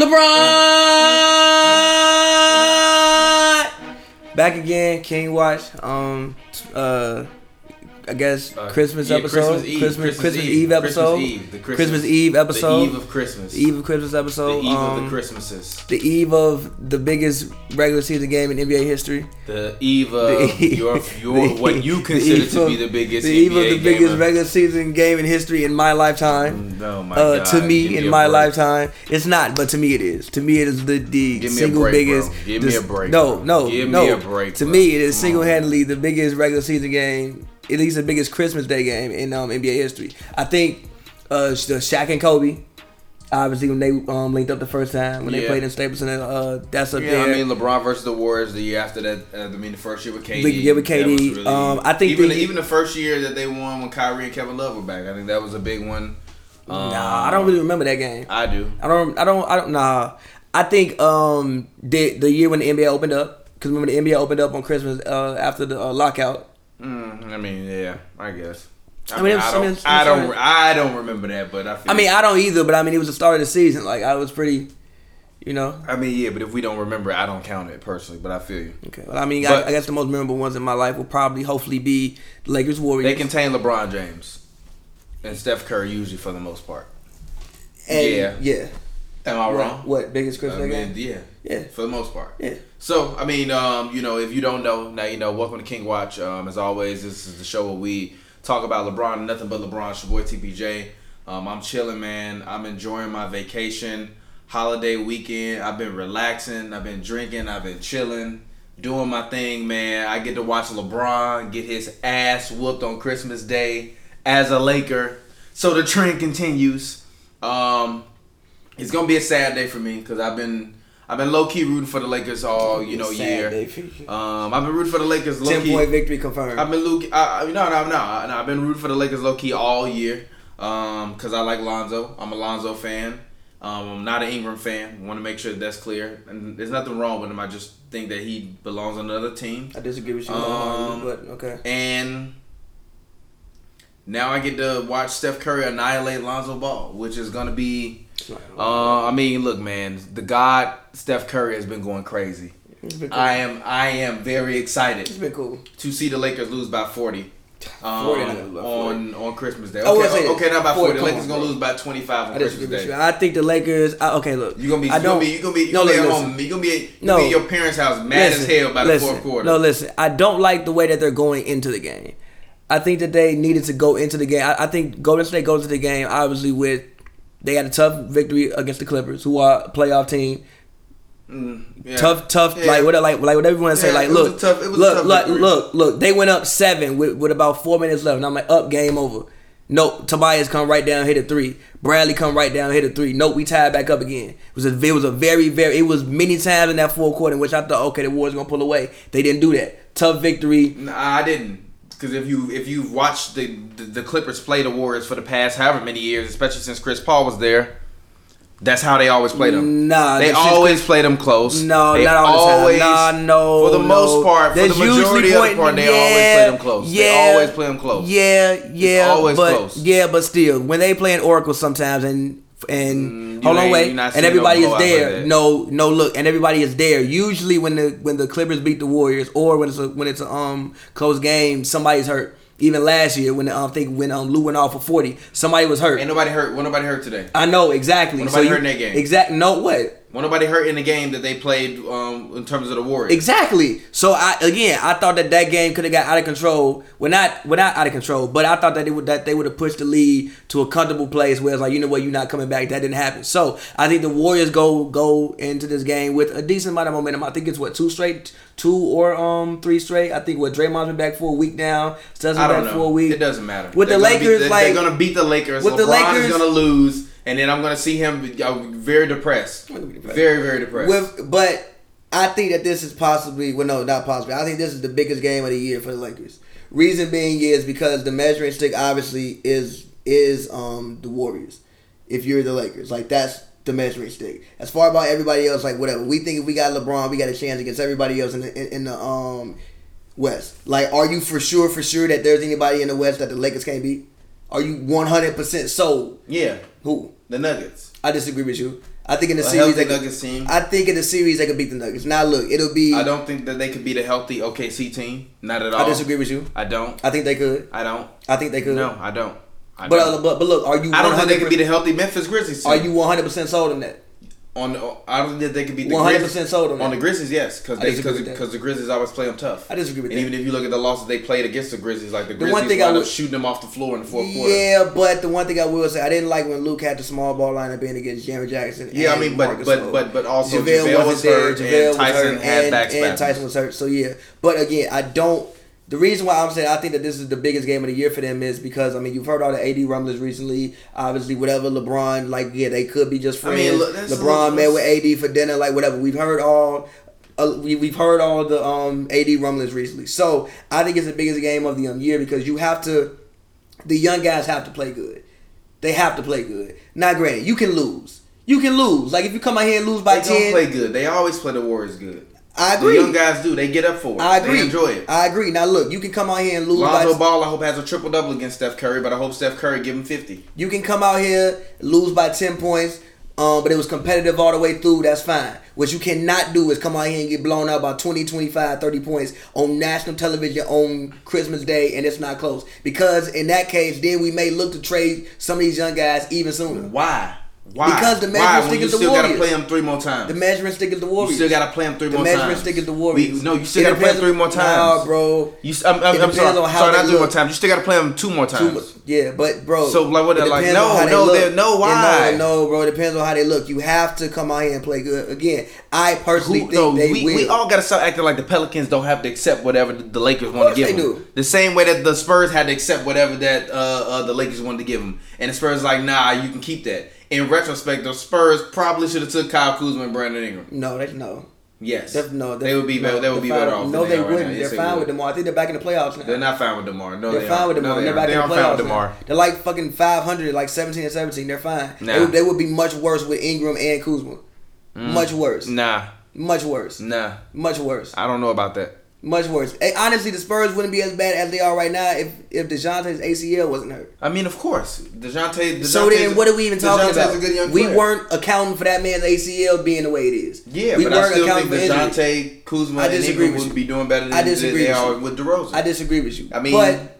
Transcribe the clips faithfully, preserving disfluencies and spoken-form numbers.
LeBron! Back again, King Watch. Um, uh, I guess uh, Christmas yeah, episode. Christmas Eve, Christmas, Christmas, Christmas Eve, Eve episode. Christmas Eve, the Christmas, Christmas Eve episode. The Eve of Christmas. The Eve of Christmas episode. The Eve um, of the Christmases. The Eve of the biggest regular season game in N B A history. The Eve of the eve, your, your the what you consider to be the biggest. The Eve N B A of the biggest of, regular season game in history in my lifetime. No, my uh, God. To me, give in me my break. lifetime, it's not, but to me it is. To me, it is the, the single break, biggest. Bro. Give this, me a break. No, no, give no. Give me a break. To bro. me, it is single-handedly the biggest regular season game. At least the biggest Christmas Day game in um, N B A history. I think uh, Shaq and Kobe, obviously when they um, linked up the first time when yeah. they played in Staples, and uh, that's up yeah, there. Yeah, I mean LeBron versus the Warriors the year after that. Uh, I mean the first year with K D. Yeah, with K D. Really, um, I think even the, even the first year that they won when Kyrie and Kevin Love were back, I think that was a big one. Um, nah, I don't really remember that game. I do. I don't. I don't. I don't. Nah, I think um, the the year when the N B A opened up, because remember the N B A opened up on Christmas uh, after the uh, lockout. Mm, I mean, yeah, I guess. I, I mean, mean was, I don't, I, mean, I don't, I don't remember that, but I. Feel I mean, I don't either, but I mean, it was the start of the season. Like I was pretty, you know. I mean, yeah, but if we don't remember, I don't count it personally. But I feel you. Okay, well, I mean, but, I, I guess the most memorable ones in my life will probably, hopefully, be the Lakers Warriors. They contain LeBron James and Steph Curry usually for the most part. And yeah, yeah. Am I what, wrong? What biggest Christmas I mean, game? Yeah, yeah, for the most part. Yeah. So, I mean, um, you know, if you don't know, now you know, welcome to King Watch. Um, as always, this is the show where we talk about LeBron and nothing but LeBron. Shaboy T P J. Um, I'm chilling, man. I'm enjoying my vacation, holiday weekend. I've been relaxing. I've been drinking. I've been chilling, doing my thing, man. I get to watch LeBron get his ass whooped on Christmas Day as a Laker. So the trend continues. Um, it's going to be a sad day for me because I've been... I've been low key rooting for the Lakers all you know year. Um, I've been rooting for the Lakers low key. Ten point victory confirmed. I've been low key, I, no, no, no. I've been rooting for the Lakers low key all year because um, I like Lonzo. I'm a Lonzo fan. Um, I'm not an Ingram fan. I want to make sure that that's clear. And there's nothing wrong with him. I just think that he belongs on another team. I disagree with you, um, but okay. And now I get to watch Steph Curry annihilate Lonzo Ball, which is gonna be. Uh, I mean, look, man, the God Steph Curry has been going crazy. Been cool. I am, I am very excited. It's been cool to see the Lakers lose by forty, um, forty on on Christmas Day. Okay, oh, okay, not by forty. The Lakers gonna lose by twenty-five on Christmas Day. I think the Lakers. I, okay, look, you gonna be, you gonna be, you gonna be, you no, gonna listen, home. You gonna be, you no, be at your parents' house mad listen, as hell by the listen, fourth quarter. No, listen, I don't like the way that they're going into the game. I think that they needed to go into the game. I, I think Golden State goes into the game obviously with. They had a tough victory against the Clippers, who are a playoff team. Mm, yeah. Tough, tough, yeah. like whatever, like, like whatever you want to say. Yeah, like, look, tough, look, look, victory. look, look. They went up seven with, with about four minutes left, and I'm like, up, game over. Nope, Tobias come right down, hit a three. Bradley come right down, hit a three. Nope, we tied back up again. It was a, it was a very, very. It was many times in that fourth quarter in which I thought, okay, the Warriors gonna pull away. They didn't do that. Tough victory. Nah, I didn't. Because if you if you've watched the, the, the Clippers play the Warriors for the past however many years, especially since Chris Paul was there, that's how they always play them. Nah, they always Chris, play them close. No, they not all the time. Nah, no, for the no. most part, for There's the majority of the part, they yeah, always play them close. Yeah, they always play them close. Yeah, yeah, it's always but, close. Yeah, but still, when they play in Oracle sometimes and and mm, hold on, wait, and everybody no is there. Like no, no, look, and everybody is there. Usually, when the when the Clippers beat the Warriors, or when it's a, when it's a um close game, somebody's hurt. Even last year, when I um, think when um Lou went off for forty, somebody was hurt. Ain't nobody hurt. When nobody hurt today. I know exactly. When nobody so hurt you, in that game. Exactly. No what. When nobody hurt in the game that they played um, in terms of the Warriors. Exactly. So I again, I thought that that game could have got out of control. Well, not, well, not out of control, but I thought that they would that they would have pushed the lead to a comfortable place where it's like, you know what, you're not coming back. That didn't happen. So I think the Warriors go go into this game with a decent amount of momentum. I think it's what two straight, two or um three straight. I think what Draymond's been back for a week now. Stubbs been back know. for a week. It doesn't matter. With they're the Lakers, be, they're, like they're gonna beat the Lakers. With LeBron the Lakers, is gonna lose. And then I'm going to see him very depressed. Very, very depressed. With, but I think that this is possibly, well, no, not possibly. I think this is the biggest game of the year for the Lakers. Reason being is because the measuring stick obviously is is um the Warriors. If you're the Lakers. Like, that's the measuring stick. As far about everybody else, like, whatever. We think if we got LeBron, we got a chance against everybody else in the, in, in the um West. Like, are you for sure, for sure that there's anybody in the West that the Lakers can't beat? Are you one hundred percent sold? Yeah. Who? The Nuggets. I disagree with you. I think in the a series they Nuggets could, team. I think in the series they could beat the Nuggets. Now look, it'll be. I don't think that they could beat a healthy O K C team. Not at all. I disagree with you. I don't. I think they could. I don't. I think they could. No, I don't. I but, don't. Uh, but but look, are you? I don't think they could beat a healthy Memphis Grizzlies team. Are you one hundred percent sold on that? On the, I don't think they could beat the one hundred percent Grizzlies. Sold on that. On the Grizzlies, yes, because because the Grizzlies always play them tough. I disagree with and that. And even if you look at the losses they played against the Grizzlies, like the, the Grizzlies wound up shooting them off the floor in the fourth yeah, quarter. Yeah, but the one thing I will say, I didn't like when Luke had the small ball lineup in against Jared Jackson. Yeah, I mean, but but, but but also JaVale, JaVale was hurt, JaVale and Tyson was hurt, had back and, and Tyson was hurt. So yeah, but again, I don't. The reason why I'm saying I think that this is the biggest game of the year for them is because, I mean, you've heard all the A D rumblings recently. Obviously, whatever, LeBron, like, yeah, they could be just friends. I mean, look, LeBron met with A D for dinner, like, whatever. We've heard all uh, we, we've heard all the um, A D rumblings recently. So, I think it's the biggest game of the year because you have to, the young guys have to play good. They have to play good. Now, granted, you can lose. You can lose. Like, if you come out here and lose by ten. They don't play good. They always play the Warriors good. I agree. The young guys do. They get up for it. I agree. They enjoy it. I agree. Now, look, you can come out here and lose. Lonzo Ball, I hope, has a triple-double against Steph Curry, but I hope Steph Curry give him fifty. You can come out here, lose by ten points, um, but it was competitive all the way through. That's fine. What you cannot do is come out here and get blown out by twenty, twenty-five, thirty points on national television on Christmas Day, and it's not close. Because in that case, then we may look to trade some of these young guys even sooner. Why? Why? Because the measuring stick is the Warriors. You still got to play them three more times. The measuring stick is the Warriors. You still got to play them three the more times. The measuring stick is the Warriors. We, no, you still got to play them three more times. Nah, bro. You, I'm, I'm, I'm sorry. On how sorry, not look. three more times. You still got to play them two more times. Two, yeah, but, bro. So, like, what they're like, no, no, they no, why? Yeah, no, no, bro. It depends on how they look. You have to come out here and play good. Again, I personally Who, think no, they we, will. We all got to stop acting like the Pelicans don't have to accept whatever the, the Lakers want to give they them. Do. The same way that the Spurs had to accept whatever that uh, uh, the Lakers wanted to give them. And the Spurs like, nah, you can keep that. In retrospect, the Spurs probably should have took Kyle Kuzma and Brandon Ingram. No, they no. Yes. They're, no, they're, they would be better. They would be better off. No, they, they wouldn't. Right they're yes, fine they with DeMar. I think they're back in the playoffs now. They're not fine with DeMar. No, they're they fine with DeMar. No, they they're back they in the playoffs. With DeMar. They're like fucking five hundred, like seventeen and seventeen. They're fine. Nah. They, they would be much worse with Ingram and Kuzma. Mm. Much worse. Nah. Much worse. Nah. Much worse. I don't know about that. Much worse. Hey, honestly, the Spurs wouldn't be as bad as they are right now if, if DeJounte's A C L wasn't hurt. I mean, of course. DeJounte, DeJounte So then what are we even talking DeJounte's about? A good young we weren't accounting for that man's A C L being the way it is. Yeah, we but weren't I still accounting think DeJounte, Kuzma, and Ingram would be doing better than I disagree they are with DeRozan. I disagree with you. I mean, but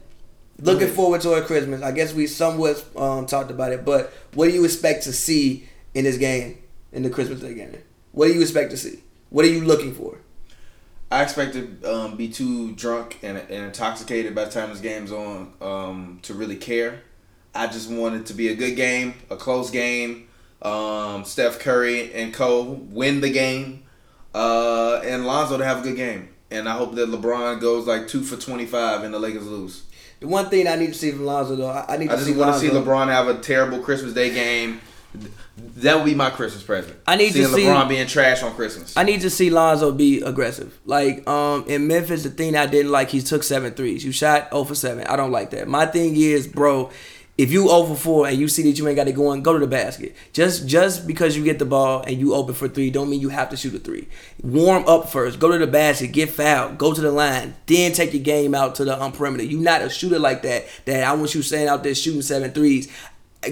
looking yeah. forward to Christmas, I guess we somewhat um, talked about it, but what do you expect to see in this game, in the Christmas Day game? What do you expect to see? What are you looking for? I expect to um, be too drunk and, and intoxicated by the time this game's on um, to really care. I just want it to be a good game, a close game. Um, Steph Curry and co. win the game. Uh, and Lonzo to have a good game. And I hope that LeBron goes like two for twenty-five and the Lakers lose. The one thing I need to see from Lonzo, though, I need to I just see want Lonzo. to see LeBron have a terrible Christmas Day game. That would be my Christmas present. I need Seeing to see LeBron being trash on Christmas. I need to see Lonzo be aggressive. Like um, in Memphis, the thing I didn't like, he took seven threes. You shot zero for seven. I don't like that. My thing is, bro, if you zero for four and you see that you ain't got it going, go to the basket. Just just because you get the ball and you open for three don't mean you have to shoot a three. Warm up first. Go to the basket. Get fouled. Go to the line. Then take your game out to the um, perimeter. You not a shooter like that, that I want you saying out there shooting seven threes.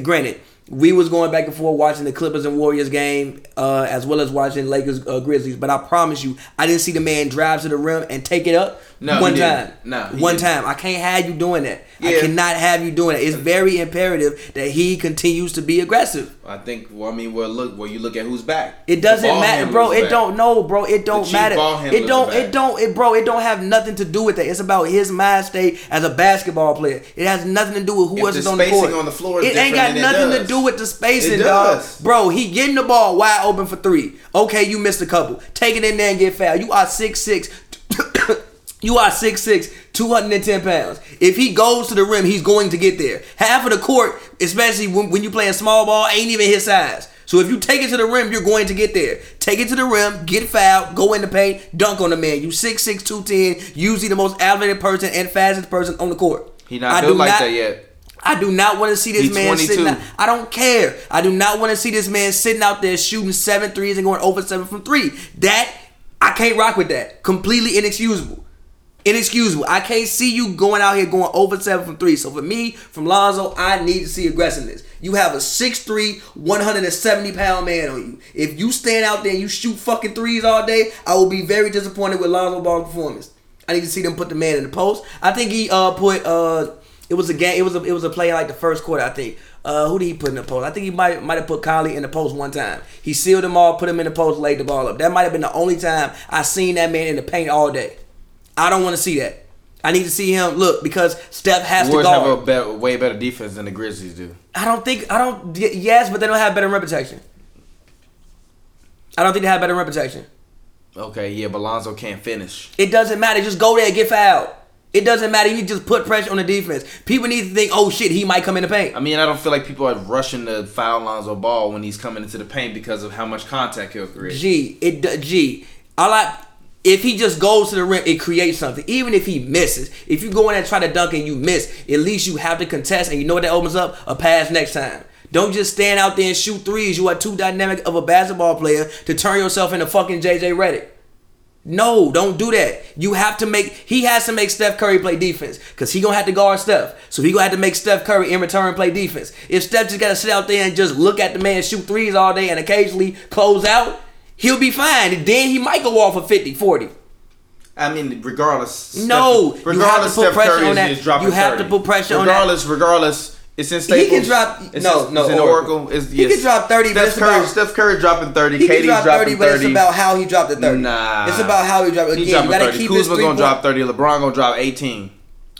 Granted, we was going back and forth watching the Clippers and Warriors game uh, as well as watching Lakers uh, Grizzlies. But I promise you, I didn't see the man drive to the rim and take it up no, one time. No, one didn't. time. I can't have you doing that. Yeah. I cannot have you doing that. It's very imperative that he continues to be aggressive. I think, well, I mean, well, look, well, you look at who's back. It doesn't matter, bro. It back. don't, no, bro. It don't matter. It don't, it don't, it, bro, it don't have nothing to do with that. It's about his mind state as a basketball player. It has nothing to do with who if else is on the court. on the floor is It ain't got nothing to do with the spacing, dog. Bro, he getting the ball wide open for three. Okay, you missed a couple. Take it in there and get fouled. You are six six. You are six six, two hundred ten pounds. If he goes to the rim, he's going to get there. Half of the court, especially when, when you're playing small ball, ain't even his size. So if you take it to the rim, you're going to get there. Take it to the rim, get fouled, go in the paint, dunk on the man. You six six, two ten, usually the most elevated person and fastest person on the court. He not built like that yet. I do not want to see this He's man twenty-two. sitting out. I don't care. I do not want to see this man sitting out there shooting seven threes and going over seven from three. That, I can't rock with that. Completely inexcusable. inexcusable. I can't see you going out here going over seven from three. So for me, from Lonzo, I need to see aggressiveness. You have a six three, one hundred seventy pound man on you. If you stand out there and you shoot fucking threes all day, I will be very disappointed with Lonzo Ball's performance. I need to see them put the man in the post. I think he uh put uh it was a game it was a it was a play in like the first quarter, I think. Uh, who did he put in the post? I think he might might have put Kylie in the post one time. He sealed them all, put him in the post, laid the ball up. That might have been the only time I seen that man in the paint all day. I don't want to see that. I need to see him look because Steph has Warriors to guard. Warriors have a better, way better defense than the Grizzlies do. I don't think I don't yes, but they don't have better rim protection. I don't think they have better rim protection. Okay, yeah, but Lonzo can't finish. It doesn't matter. Just go there and get fouled. It doesn't matter. You need to just put pressure on the defense. People need to think, oh, shit, he might come in the paint. I mean, I don't feel like people are rushing to foul Lonzo Ball when he's coming into the paint because of how much contact he'll create. Gee, it, gee. I like, if he just goes to the rim, it creates something. Even if he misses. If you go in and try to dunk and you miss, at least you have to contest, and you know what that opens up? A pass next time. Don't just stand out there and shoot threes. You are too dynamic of a basketball player to turn yourself into fucking J J Redick. No, don't do that. You have to make, he has to make Steph Curry play defense because he going to have to guard Steph. So he going to have to make Steph Curry in return play defense. If Steph just got to sit out there and just look at the man, shoot threes all day and occasionally close out, he'll be fine. And then he might go off for fifty, forty. I mean, regardless. No, Steph, regardless you have to put Steph pressure Curry on that. Is, is dropping you have thirty. To put pressure regardless, on that. Regardless, regardless. It's in Staples. He can drop it's no, in, no. It's in Oracle. Oracle. It's, he yes. can drop thirty. Steph Curry, about, Steph Curry dropping thirty. He K D's drop dropping thirty, but it's about how he dropped the thirty. Nah, it's about how he dropped. Again, he dropping you thirty. Keep Kuzma gonna drop thirty. LeBron gonna drop eighteen.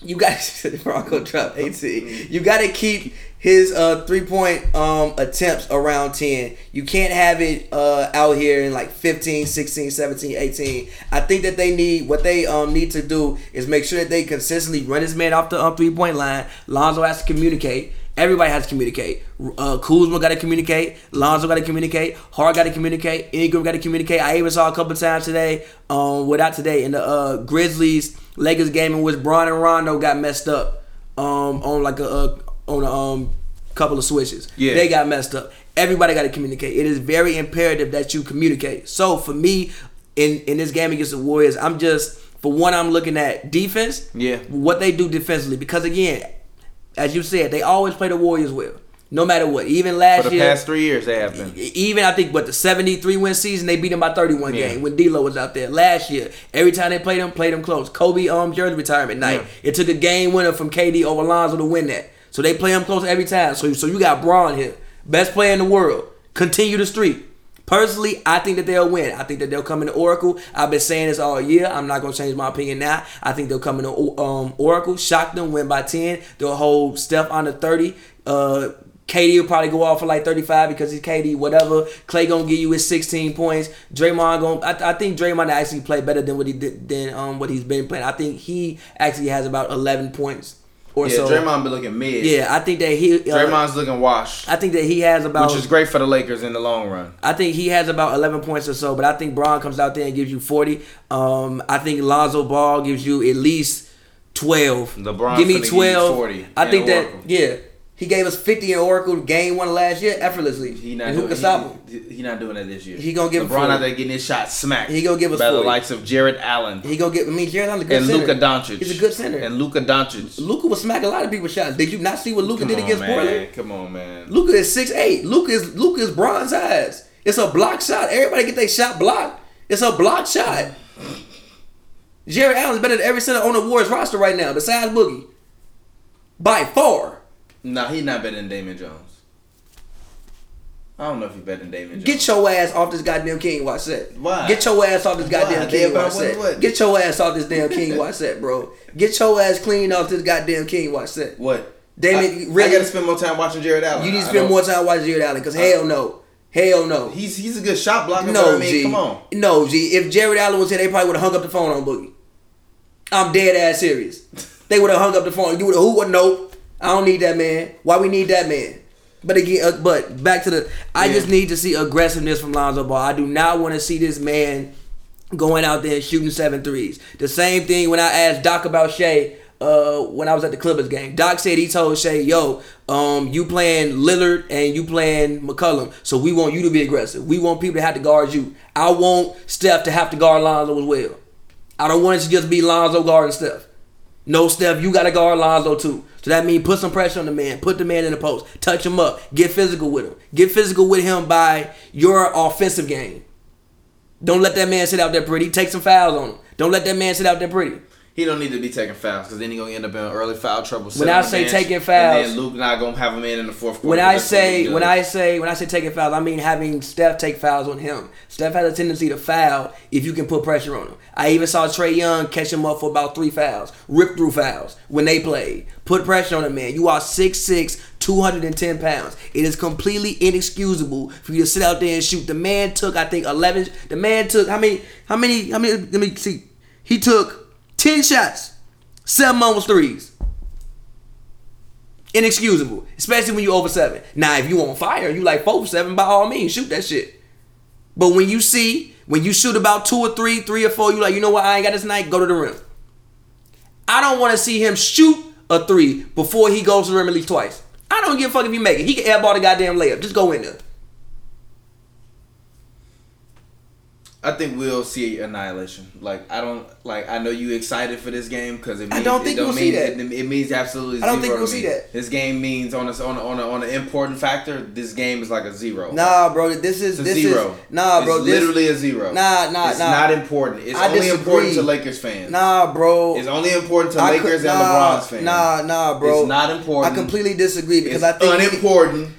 You got LeBron gonna drop eighteen. You got to keep his uh, three point um, attempts around ten. You can't have it uh, out here in like fifteen, sixteen, seventeen, eighteen. I think that they need, what they um, need to do is make sure that they consistently run his man off the um, three point line. Lonzo has to communicate. Everybody has to communicate. Uh, Kuzma got to communicate. Lonzo got to communicate. Hart got to communicate. Ingram got to communicate. I even saw a couple times today, um, without today, in the uh, Grizzlies Lakers game in which Bron and Rondo got messed up um, on like a. a on a um, couple of switches. Yeah. They got messed up. Everybody got to communicate. It is very imperative that you communicate. So, for me, in, in this game against the Warriors, I'm just, for one, I'm looking at defense, yeah, what they do defensively. Because, again, as you said, they always play the Warriors well, no matter what. Even last year. For the year, past three years, they have been. Even, I think, what, the seventy-three win season, they beat them by thirty-one yeah. game when D'Lo was out there. Last year, every time they played them, played them close. Kobe, um, Jordan's retirement night. Yeah. It took a game winner from K D over Lonzo to win that. So they play him close every time. So, so you got Braun here. Best player in the world. Continue the streak. Personally, I think that they'll win. I think that they'll come into Oracle. I've been saying this all year. I'm not going to change my opinion now. I think they'll come into um, Oracle. Shock them. Win by ten. They'll hold Steph under thirty. Uh, K D will probably go off for like thirty-five because he's K D. Whatever. Clay going to give you his sixteen points. Draymond going I, I think Draymond actually played better than what he did, than um what he's been playing. I think he actually has about eleven points. Yeah, so. Draymond be looking mid. Yeah, I think that he... Uh, Draymond's looking washed. I think that he has about... Which is great for the Lakers in the long run. I think he has about eleven points or so, but I think Bron comes out there and gives you forty. Um, I think Lonzo Ball gives you at least twelve. LeBron's give me twelve. Give forty. I think that... Oracle. Yeah. He gave us fifty in Oracle game one last year effortlessly. He not, doing, he, he not doing that this year. He gonna give LeBron us out there getting his shot smacked. He gonna give us by forty. The likes of Jared Allen. He gonna give I mean Jared Allen's a good and center. And Luka Doncic. He's a good center. And Luka Doncic. Luka was smacking a lot of people's shots. Did you not see what Luka Come did on, against man. Portland? Come on, man. Luka is six eight. Luka is Luka is bronze eyes. It's a block shot. Everybody get their shot blocked. It's a block shot. Jared Allen's better than every center on the Warriors roster right now, besides Boogie. By far. No, nah, he's not better than Damon Jones. I don't know if he's better than Damon Jones. Get your ass off this goddamn King Watch set. Why? Get your ass off this goddamn Why? King Watch set. What? Get your ass off this damn King Watch set, bro. Get your ass clean off this goddamn King Watch set. What? Damon, I, really, I gotta spend more time watching Jared Allen. You need to spend more time watching Jared Allen because hell no. Hell no. He's he's a good shot blocker. No, I mean, G. Come on. No, G. If Jared Allen was here, they probably would have hung up the phone on Boogie. I'm dead ass serious. They would have hung up the phone. You would have, who would know? I don't need that man. Why we need that man? But again, uh, but back to the. I yeah. just need to see aggressiveness from Lonzo Ball. I do not want to see this man going out there and shooting seven threes. The same thing when I asked Doc about Shai uh, when I was at the Clippers game. Doc said he told Shai, "Yo, um, you playing Lillard and you playing McCollum, so we want you to be aggressive. We want people to have to guard you. I want Steph to have to guard Lonzo as well." I don't want it to just be Lonzo guarding Steph. No, Steph, you got to guard Lonzo too. So that means put some pressure on the man. Put the man in the post. Touch him up. Get physical with him. Get physical with him by your offensive game. Don't let that man sit out there pretty. Take some fouls on him. Don't let that man sit out there pretty. He don't need to be taking fouls because then he's going to end up in early foul trouble. When I say taking fouls. And then Luke not going to have him in in the fourth quarter. When I say when I say, when I say taking fouls, I mean having Steph take fouls on him. Steph has a tendency to foul if you can put pressure on him. I even saw Trae Young catch him up for about three fouls. Rip through fouls when they played. Put pressure on him, man. You are six six, two hundred ten pounds. It is completely inexcusable for you to sit out there and shoot. The man took, I think, eleven. The man took, how many, how many, how many, let me see. He took ten shots, seven almost threes. Inexcusable, especially when you over seven. Now, if you on fire, you like four seven, by all means, shoot that shit. But when you see, when you shoot about two or three, three or four, you like, you know what, I ain't got this night, go to the rim. I don't want to see him shoot a three before he goes to the rim at least twice. I don't give a fuck if he make it. He can airball the goddamn layup. Just go in there. I think we'll see annihilation. Like I don't like. I know you excited for this game because it means I don't think it don't we'll mean, see that. It, it means absolutely. I don't zero think we'll see that. This game means on a, on a, on a, on an important factor. This game is like a zero. Nah, bro. This is it's a this zero. Is, nah, bro. It's this, literally a zero. Nah, nah, it's nah. Not important. It's I only disagree. Important to Lakers fans. Nah, bro. It's only important to I Lakers could, nah, and LeBron's fans. Nah, nah, bro. It's not important. I completely disagree because it's I think unimportant. We,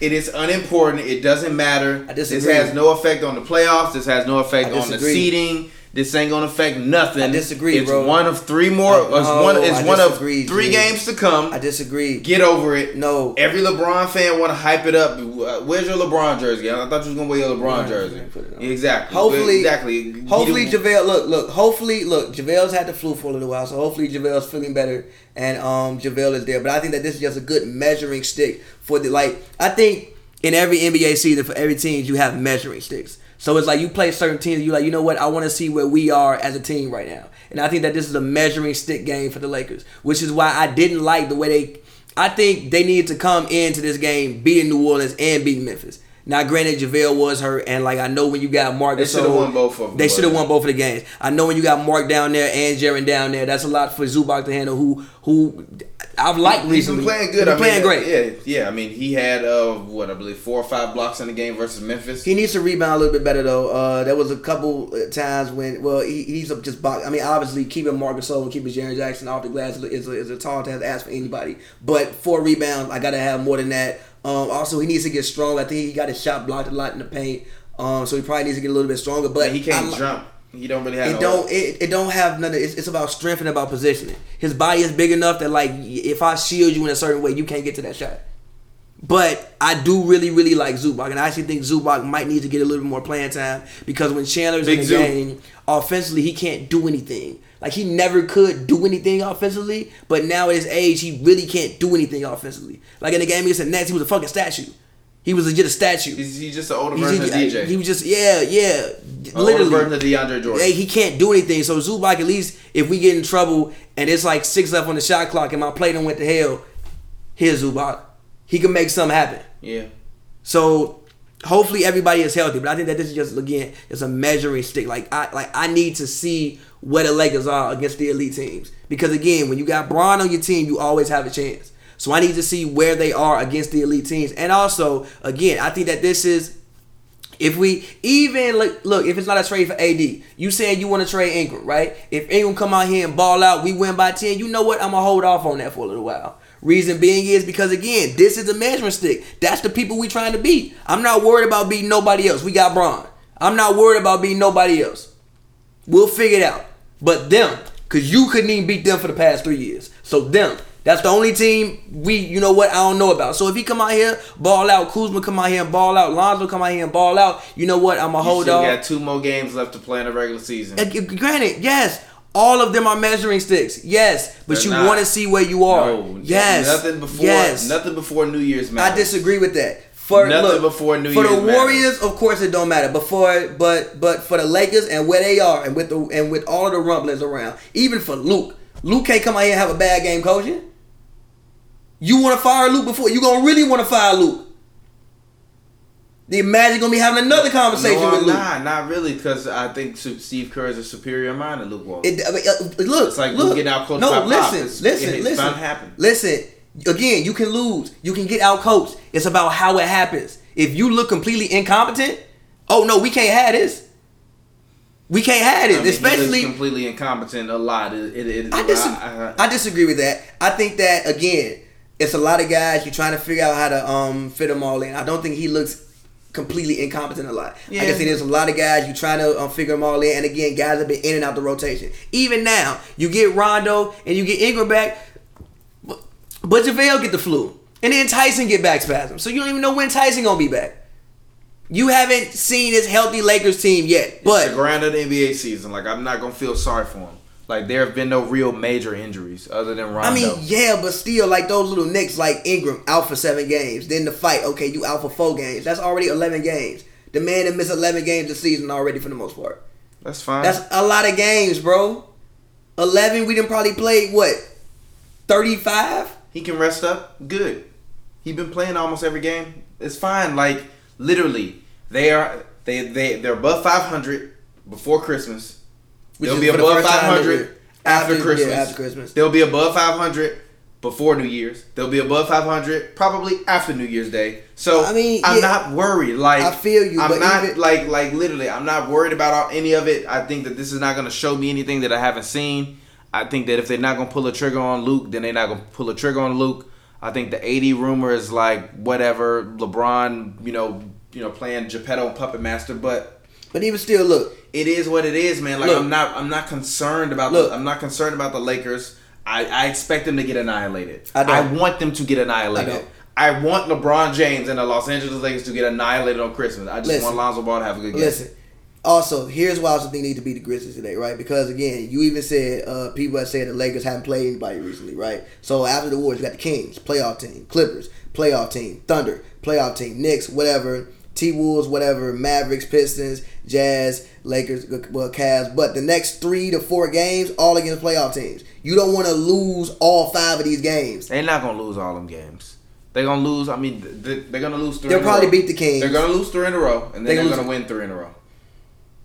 It is unimportant. It doesn't matter. I disagree. This has no effect on the playoffs. This has no effect on the seeding. This ain't gonna affect nothing. I disagree, it's bro. It's one of three more. I, it's no, one. It's I one of three please. games to come. I disagree. Get over it. No. Every LeBron fan want to hype it up. Where's your LeBron jersey? I thought you was gonna wear your LeBron jersey. Exactly. Hopefully. Exactly. Hopefully, JaVale. Look, look. Hopefully, look. JaVale's had the flu for a little while, so hopefully JaVale's feeling better and um JaVale is there. But I think that this is just a good measuring stick for the like. I think in every N B A season for every team you have measuring sticks. So it's like you play certain teams, you're like, you know what, I want to see where we are as a team right now. And I think that this is a measuring stick game for the Lakers, which is why I didn't like the way they – I think they needed to come into this game beating New Orleans and beating Memphis. Now, granted, JaVale was hurt, and, like, I know when you got Mark – They should have won both of them. They should have won both of the games. I know when you got Mark down there and Jared down there, that's a lot for Zubac to handle who who – I've liked recently. He's been playing good. He's been playing mean, great. Yeah, yeah. I mean, he had, uh, what, I believe four or five blocks in the game versus Memphis. He needs to rebound a little bit better, though. Uh, there was a couple times when, well, he, he's just box. I mean, obviously, keeping Marcus Gasol and keeping Jaren Jackson off the glass is a, is a tall task to ask for anybody. But four rebounds, I got to have more than that. Um, also, he needs to get strong. I think he got his shot blocked a lot in the paint, um, so he probably needs to get a little bit stronger. But yeah, he can't I'm, jump. He don't really have. It no don't. It, it don't have none of. It's, it's about strength and about positioning. His body is big enough that like if I shield you in a certain way, you can't get to that shot. But I do really, really like Zubac, and I actually think Zubac might need to get a little bit more playing time because when Chandler's big in the Zoo. game, offensively he can't do anything. Like he never could do anything offensively, but now at his age, he really can't do anything offensively. Like in the game against the Nets, he was a fucking statue. He was legit a statue. He's, he's just an older version of D J. He was just, yeah, yeah. An older version of DeAndre Jordan. He can't do anything. So Zubac, at least if we get in trouble and it's like six left on the shot clock and my play done went to hell, here's Zubac. He can make something happen. Yeah. So hopefully everybody is healthy. But I think that this is just, again, it's a measuring stick. Like I, like, I need to see where the Lakers are against the elite teams. Because, again, when you got Bron on your team, you always have a chance. So I need to see where they are against the elite teams. And also, again, I think that this is, if we even, look, look if it's not a trade for A D, you saying you want to trade Ingram, right? If Ingram come out here and ball out, we win by ten, you know what? I'm going to hold off on that for a little while. Reason being is because, again, this is a measuring stick. That's the people we trying to beat. I'm not worried about beating nobody else. We got Bron. I'm not worried about beating nobody else. We'll figure it out. But them, because you couldn't even beat them for the past three years. So them. That's the only team we, you know what, I don't know about. So if he come out here, ball out, Kuzma come out here and ball out, Lonzo come out here and ball out, you know what, I'm going to hold on. You got two more games left to play in the regular season. Uh, granted, yes, all of them are measuring sticks. Yes, but They're you want to see where you are. No, yes. Nothing before, yes. Nothing before New Year's matters. I disagree with that. For, nothing look, before New for Year's For the Warriors, matters. Of course it don't matter. But for, but, but for the Lakers and where they are and with, the, and with all of the rumblings around, even for Luke, Luke can't come out here and have a bad game coaching. You want to fire Luke before? You going to really want to fire Luke. The Magic gonna be having another conversation no, with Luke. Nah, not really, because I think Steve Kerr is a superior mind to Luke Walton. It, I mean, uh, look, it's like Luke getting out coached. No, by listen, Pop. It's, listen, it, it's listen, bound to happen. Listen. Again, you can lose. You can get out coached. It's about how it happens. If you look completely incompetent, oh no, we can't have this. We can't have it, I mean, especially completely incompetent. A lot. It, it, it, I, dis- I, I, I disagree with that. I think that again, it's a lot of guys. You're trying to figure out how to um, fit them all in. I don't think he looks completely incompetent a lot. Yeah. Like I see, there's a lot of guys you're trying to um, figure them all in. And again, guys have been in and out the rotation. Even now, you get Rondo and you get Ingram back, but, but JaVale get the flu, and then Tyson get back spasms. So you don't even know when Tyson gonna be back. You haven't seen this healthy Lakers team yet. But it's the grind of the N B A season. Like, I'm not going to feel sorry for them. Like, there have been no real major injuries other than Rondo. I mean, yeah, but still, like, those little nicks, like Ingram, out for seven games. Then the fight, okay, you out for four games. That's already eleven games. The man that missed eleven games this season already for the most part. That's fine. That's a lot of games, bro. eleven, we done probably played, what, thirty-five? He can rest up. Good. He been playing almost every game. It's fine. Like, literally, they are they they they're above five hundred before Christmas. Which They'll be above the five hundred after, after Christmas. Yeah, after Christmas. They'll be above five hundred before New Year's. They'll be above five hundred probably after New Year's Day. So I mean, I'm yeah, not worried. Like I feel you. I'm but not even, like like literally. I'm not worried about any of it. I think that this is not going to show me anything that I haven't seen. I think that if they're not going to pull a trigger on Luke, then they're not going to pull a trigger on Luke. I think the eighty rumor is like whatever. LeBron, you know, you know, playing Geppetto and Puppet Master, but but even still, look, it is what it is, man. Like look, I'm not, I'm not concerned about. Look, the, I'm not concerned about the Lakers. I, I expect them to get annihilated. I, I want them to get annihilated. I, I want LeBron James and the Los Angeles Lakers to get annihilated on Christmas. I just listen, want Lonzo Ball to have a good game. Listen, also, here's why I also think they need to beat the Grizzlies today, right? Because again, you even said uh, people have said the Lakers haven't played anybody recently, right? So after the Warriors, you got the Kings, playoff team, Clippers, playoff team, Thunder, playoff team, Knicks, whatever. T-Wolves, whatever, Mavericks, Pistons, Jazz, Lakers, well, Cavs. But the next three to four games, all against playoff teams. You don't want to lose all five of these games. They're not going to lose all them games. They're going to lose, I mean, they're going to lose three They'll in a row. They'll probably beat the Kings. They're going to lose three in a row, and then they're, they're going to win three in a row.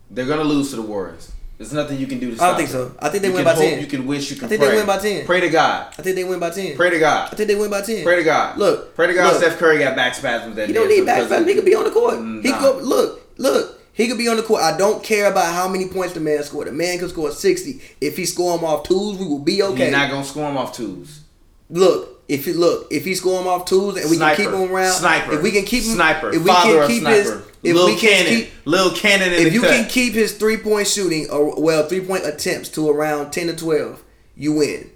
They're going to lose to the Warriors. There's nothing you can do to stop it. I don't think so. I think they win by ten. You can wish, you can pray. I think they win by ten. Pray to God. I think they win by ten. Pray to God. I think they win by ten. Pray to God. Look. Pray to God Steph Curry got back spasms that day. He don't need back spasms. He could be on the court. Nah. He could, look, look. He could be on the court. I don't care about how many points the man scored. The man could score sixty. If he score him off twos, we will be okay. He's not going to score him off twos. Look, if you look, if he score him off twos and we can keep him around. Sniper. If we can keep him. Sniper. If we can keep his. If Lil Cannon, keep, Lil Cannon in if the you cut. Can keep his three point shooting, or well, three point attempts to around ten to twelve, you win.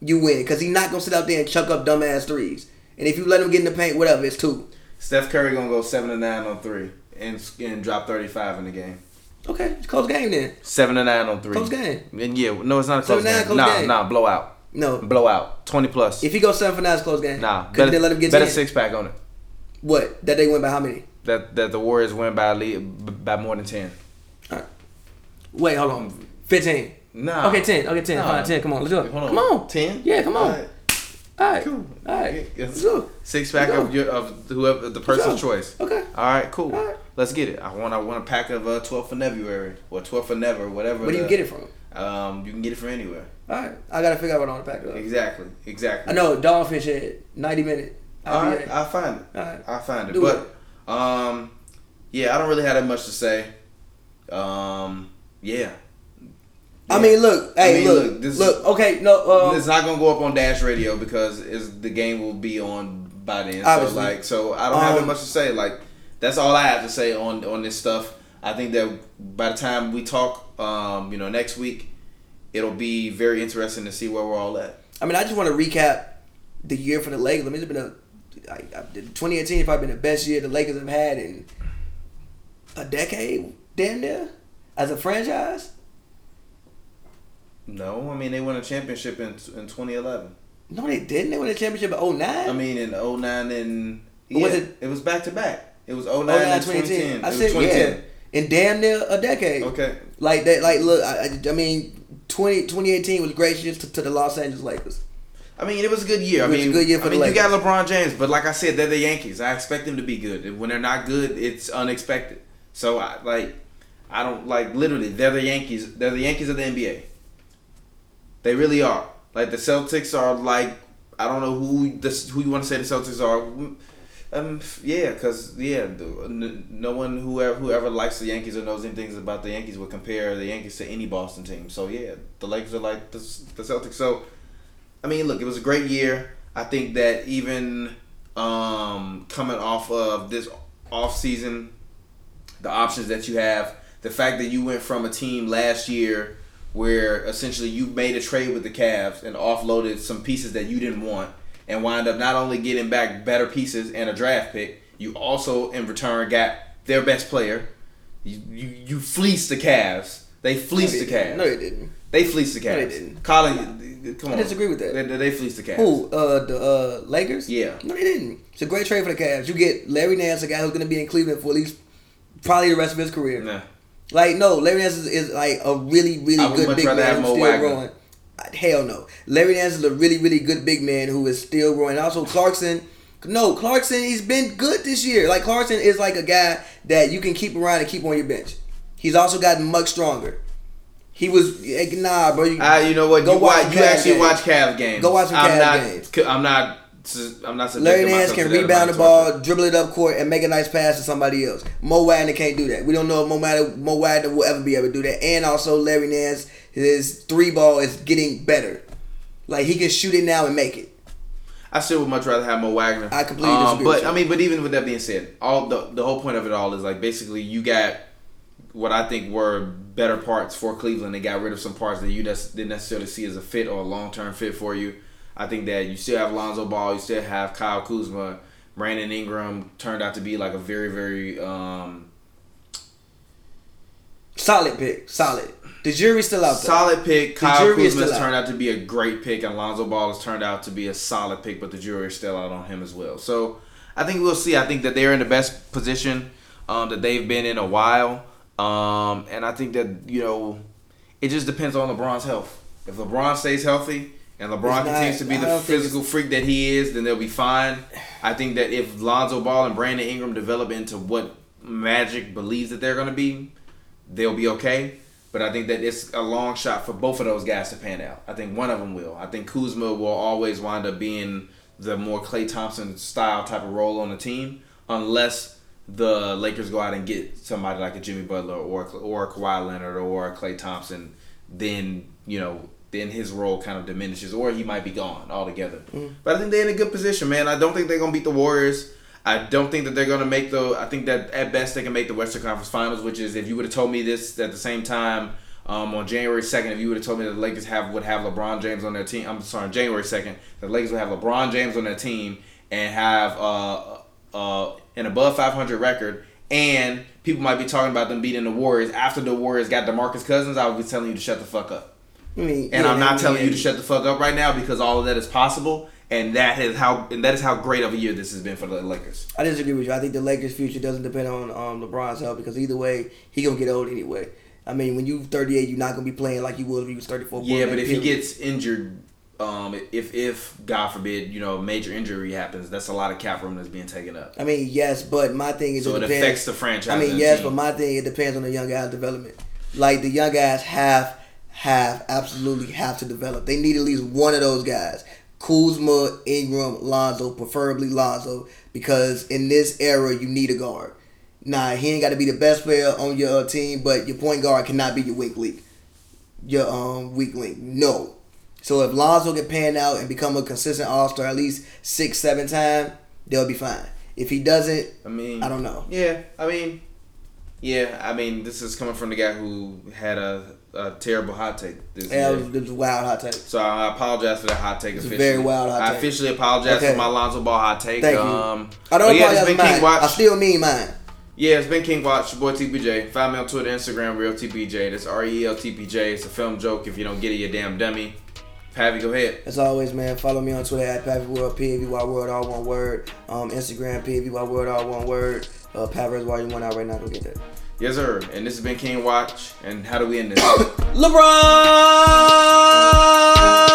You win because he's not gonna sit out there and chuck up dumbass threes. And if you let him get in the paint, whatever, it's two. Steph Curry gonna go seven to nine on three and and drop thirty five in the game. Okay, it's close game then. Seven to nine on three. Close game. And yeah, no, it's not a close game. Close nah, game. nah, blowout. No blowout. Twenty plus. If he goes seven for nine, it's close game. Nah, better, then let him get better six pack on it. What that they win by how many? That that the Warriors win by lead, by more than ten. All right. Wait, hold on. fifteen. Nah. Okay, ten. Okay, ten. Nah. All right, ten. Come on. Let's go. Hold on. Come on. ten? Yeah, come on. All right. All right. Cool. All right. Let's go. Six pack of your of whoever the person's choice. Okay. All right, cool. All right. Let's get it. I want I want a pack of uh, twelve for February or twelve for never, whatever. Where do you the, get it from? Um, you can get it from anywhere. All right. I got to figure out what I want to pack it up. Exactly. Exactly. I know Dogfish Head, ninety minute. I'll All right. I'll find it. All right. I'll find it. Do but it. Um, yeah, I don't really have that much to say. Um, yeah. yeah. I mean, look, hey, I mean, look, look, this look, is, okay, no, um, it's not gonna go up on Dash Radio because is the game will be on by then. Obviously. So like, so I don't um, have that much to say. Like, that's all I have to say on on this stuff. I think that by the time we talk, um, you know, next week, it'll be very interesting to see where we're all at. I mean, I just want to recap the year for the Lakers. I mean, it's been a I, I, twenty eighteen has probably been the best year the Lakers have had in a decade, damn near, as a franchise. No, I mean, they won a championship in in twenty eleven. No, they didn't. They won a championship in oh nine. I mean, in oh nine and... Yeah, was it, it was back-to-back. It was oh nine and twenty ten. twenty ten. I said, yeah, in damn near a decade. Okay. Like, that. Like look, I, I mean, twenty, twenty eighteen was gracious to, to the Los Angeles Lakers. I mean, it was a good year. It was I mean, a good year for I mean, the Lakers. You got LeBron James, but like I said, they're the Yankees. I expect them to be good. When they're not good, it's unexpected. So I like, I don't like literally. They're the Yankees. They're the Yankees of the N B A. They really are. Like the Celtics are like, I don't know who this, who you want to say the Celtics are. Um, yeah, cause yeah, no one whoever whoever likes the Yankees or knows anything about the Yankees would compare the Yankees to any Boston team. So yeah, the Lakers are like the, the Celtics. So, I mean, look, it was a great year. I think that even um, coming off of this off season, the options that you have, the fact that you went from a team last year where essentially you made a trade with the Cavs and offloaded some pieces that you didn't want, and wind up not only getting back better pieces and a draft pick, you also in return got their best player. You you, you fleeced the Cavs. They fleeced no, the Cavs. No, they didn't. They fleeced the Cavs. No, they didn't. Colin, no. come on. I disagree with that. They, they fleeced the Cavs. Who? Uh, the uh, Lakers? Yeah. No, they didn't. It's a great trade for the Cavs. You get Larry Nance, a guy who's going to be in Cleveland for at least probably the rest of his career. Nah. Like, no, Larry Nance is, is like a really, really good big man who's still growing. Hell no. Larry Nance is a really, really good big man who is still growing. Also, Clarkson. No, Clarkson, he's been good this year. Like, Clarkson is like a guy that you can keep around and keep on your bench. He's also gotten much stronger. He was, like, nah, bro. You, uh, you know what? Go you watch, watch you actually games. watch Cavs games. Go watch some Cavs not, games. I'm not... I'm not Larry Nance can rebound the ball, dribble it up court, and make a nice pass to somebody else. Mo Wagner can't do that. We don't know if Mo Wagner, Mo Wagner will ever be able to do that. And also Larry Nance, his three ball is getting better. Like, he can shoot it now and make it. I still would much rather have Mo Wagner. I completely disagree. Um, but I mean, but even with that being said, all the the whole point of it all is like basically you got what I think were better parts for Cleveland. They got rid of some parts that you didn't necessarily see as a fit or a long term fit for you. I think that you still have Lonzo Ball, you still have Kyle Kuzma, Brandon Ingram turned out to be like a very, very um, solid pick. Solid. The jury's still out there. Solid pick. Kyle Kuzma has turned out to be a great pick, and Lonzo Ball has turned out to be a solid pick, but the jury is still out on him as well. So I think we'll see. I think that they're in the best position um, that they've been in a while, um, and I think that you know it just depends on LeBron's health. If LeBron stays healthy and LeBron continues to be the physical freak that he is, then they'll be fine. I think that if Lonzo Ball and Brandon Ingram develop into what Magic believes that they're going to be, they'll be okay. But I think that it's a long shot for both of those guys to pan out. I think one of them will. I think Kuzma will always wind up being the more Klay Thompson-style type of role on the team, unless the Lakers go out and get somebody like a Jimmy Butler or, or a Kawhi Leonard or a Klay Thompson. Then, you know, then his role kind of diminishes, or he might be gone altogether. Mm. But I think they're in a good position, man. I don't think they're going to beat the Warriors. I don't think that they're going to make the – I think that at best they can make the Western Conference Finals, which is if you would have told me this at the same time um, on January second, if you would have told me that the Lakers have would have LeBron James on their team – I'm sorry, January second, the Lakers would have LeBron James on their team and have uh, uh, an above five hundred record, and people might be talking about them beating the Warriors after the Warriors got DeMarcus Cousins, I would be telling you to shut the fuck up. I mean, and yeah, I'm not I mean, telling you to shut the fuck up right now because all of that is possible, and that is how and that is how great of a year this has been for the Lakers. I disagree with you. I think the Lakers' future doesn't depend on um, LeBron's health because either way, he gonna get old anyway. I mean, when you're thirty-eight, you're not gonna be playing like you would if you was thirty-four. Yeah, but if he gets injured, um, if if God forbid, you know, a major injury happens, that's a lot of cap room that's being taken up. I mean, yes, but my thing is so it, it depends, affects the franchise. I mean, yes, team. But my thing it depends on the young guys' development. Like the young guys have. Have absolutely have to develop. They need at least one of those guys: Kuzma, Ingram, Lonzo, preferably Lonzo, because in this era you need a guard. Nah, he ain't got to be the best player on your team, but your point guard cannot be your weak link. Your um weak link, no. So if Lonzo can pan out and become a consistent All Star at least six, seven times, they'll be fine. If he doesn't, I mean, I don't know. Yeah, I mean, yeah, I mean, this is coming from the guy who had a. A terrible hot take. This yeah, it was, it was a wild hot take. So I apologize for that hot take. It's a very wild hot take. I officially apologize okay. for my Lonzo Ball hot take. Thank um, you. I don't apologize for yeah, mine. I still mean mine. Yeah, it's been King Watch. Your boy T P J. Find me on Twitter, Instagram, Real T P J. That's R E L T P J. It's a film joke. If you don't get it, you're a damn dummy. Pavy, go ahead. As always, man, follow me on Twitter at PavyWorld, P A V Y World, all one word. Um, Instagram, P A V Y World, all one word. Uh, Pavers, why you want out right now? Go get that. Yes, sir. And this has been King Watch. And how do we end this? LeBron!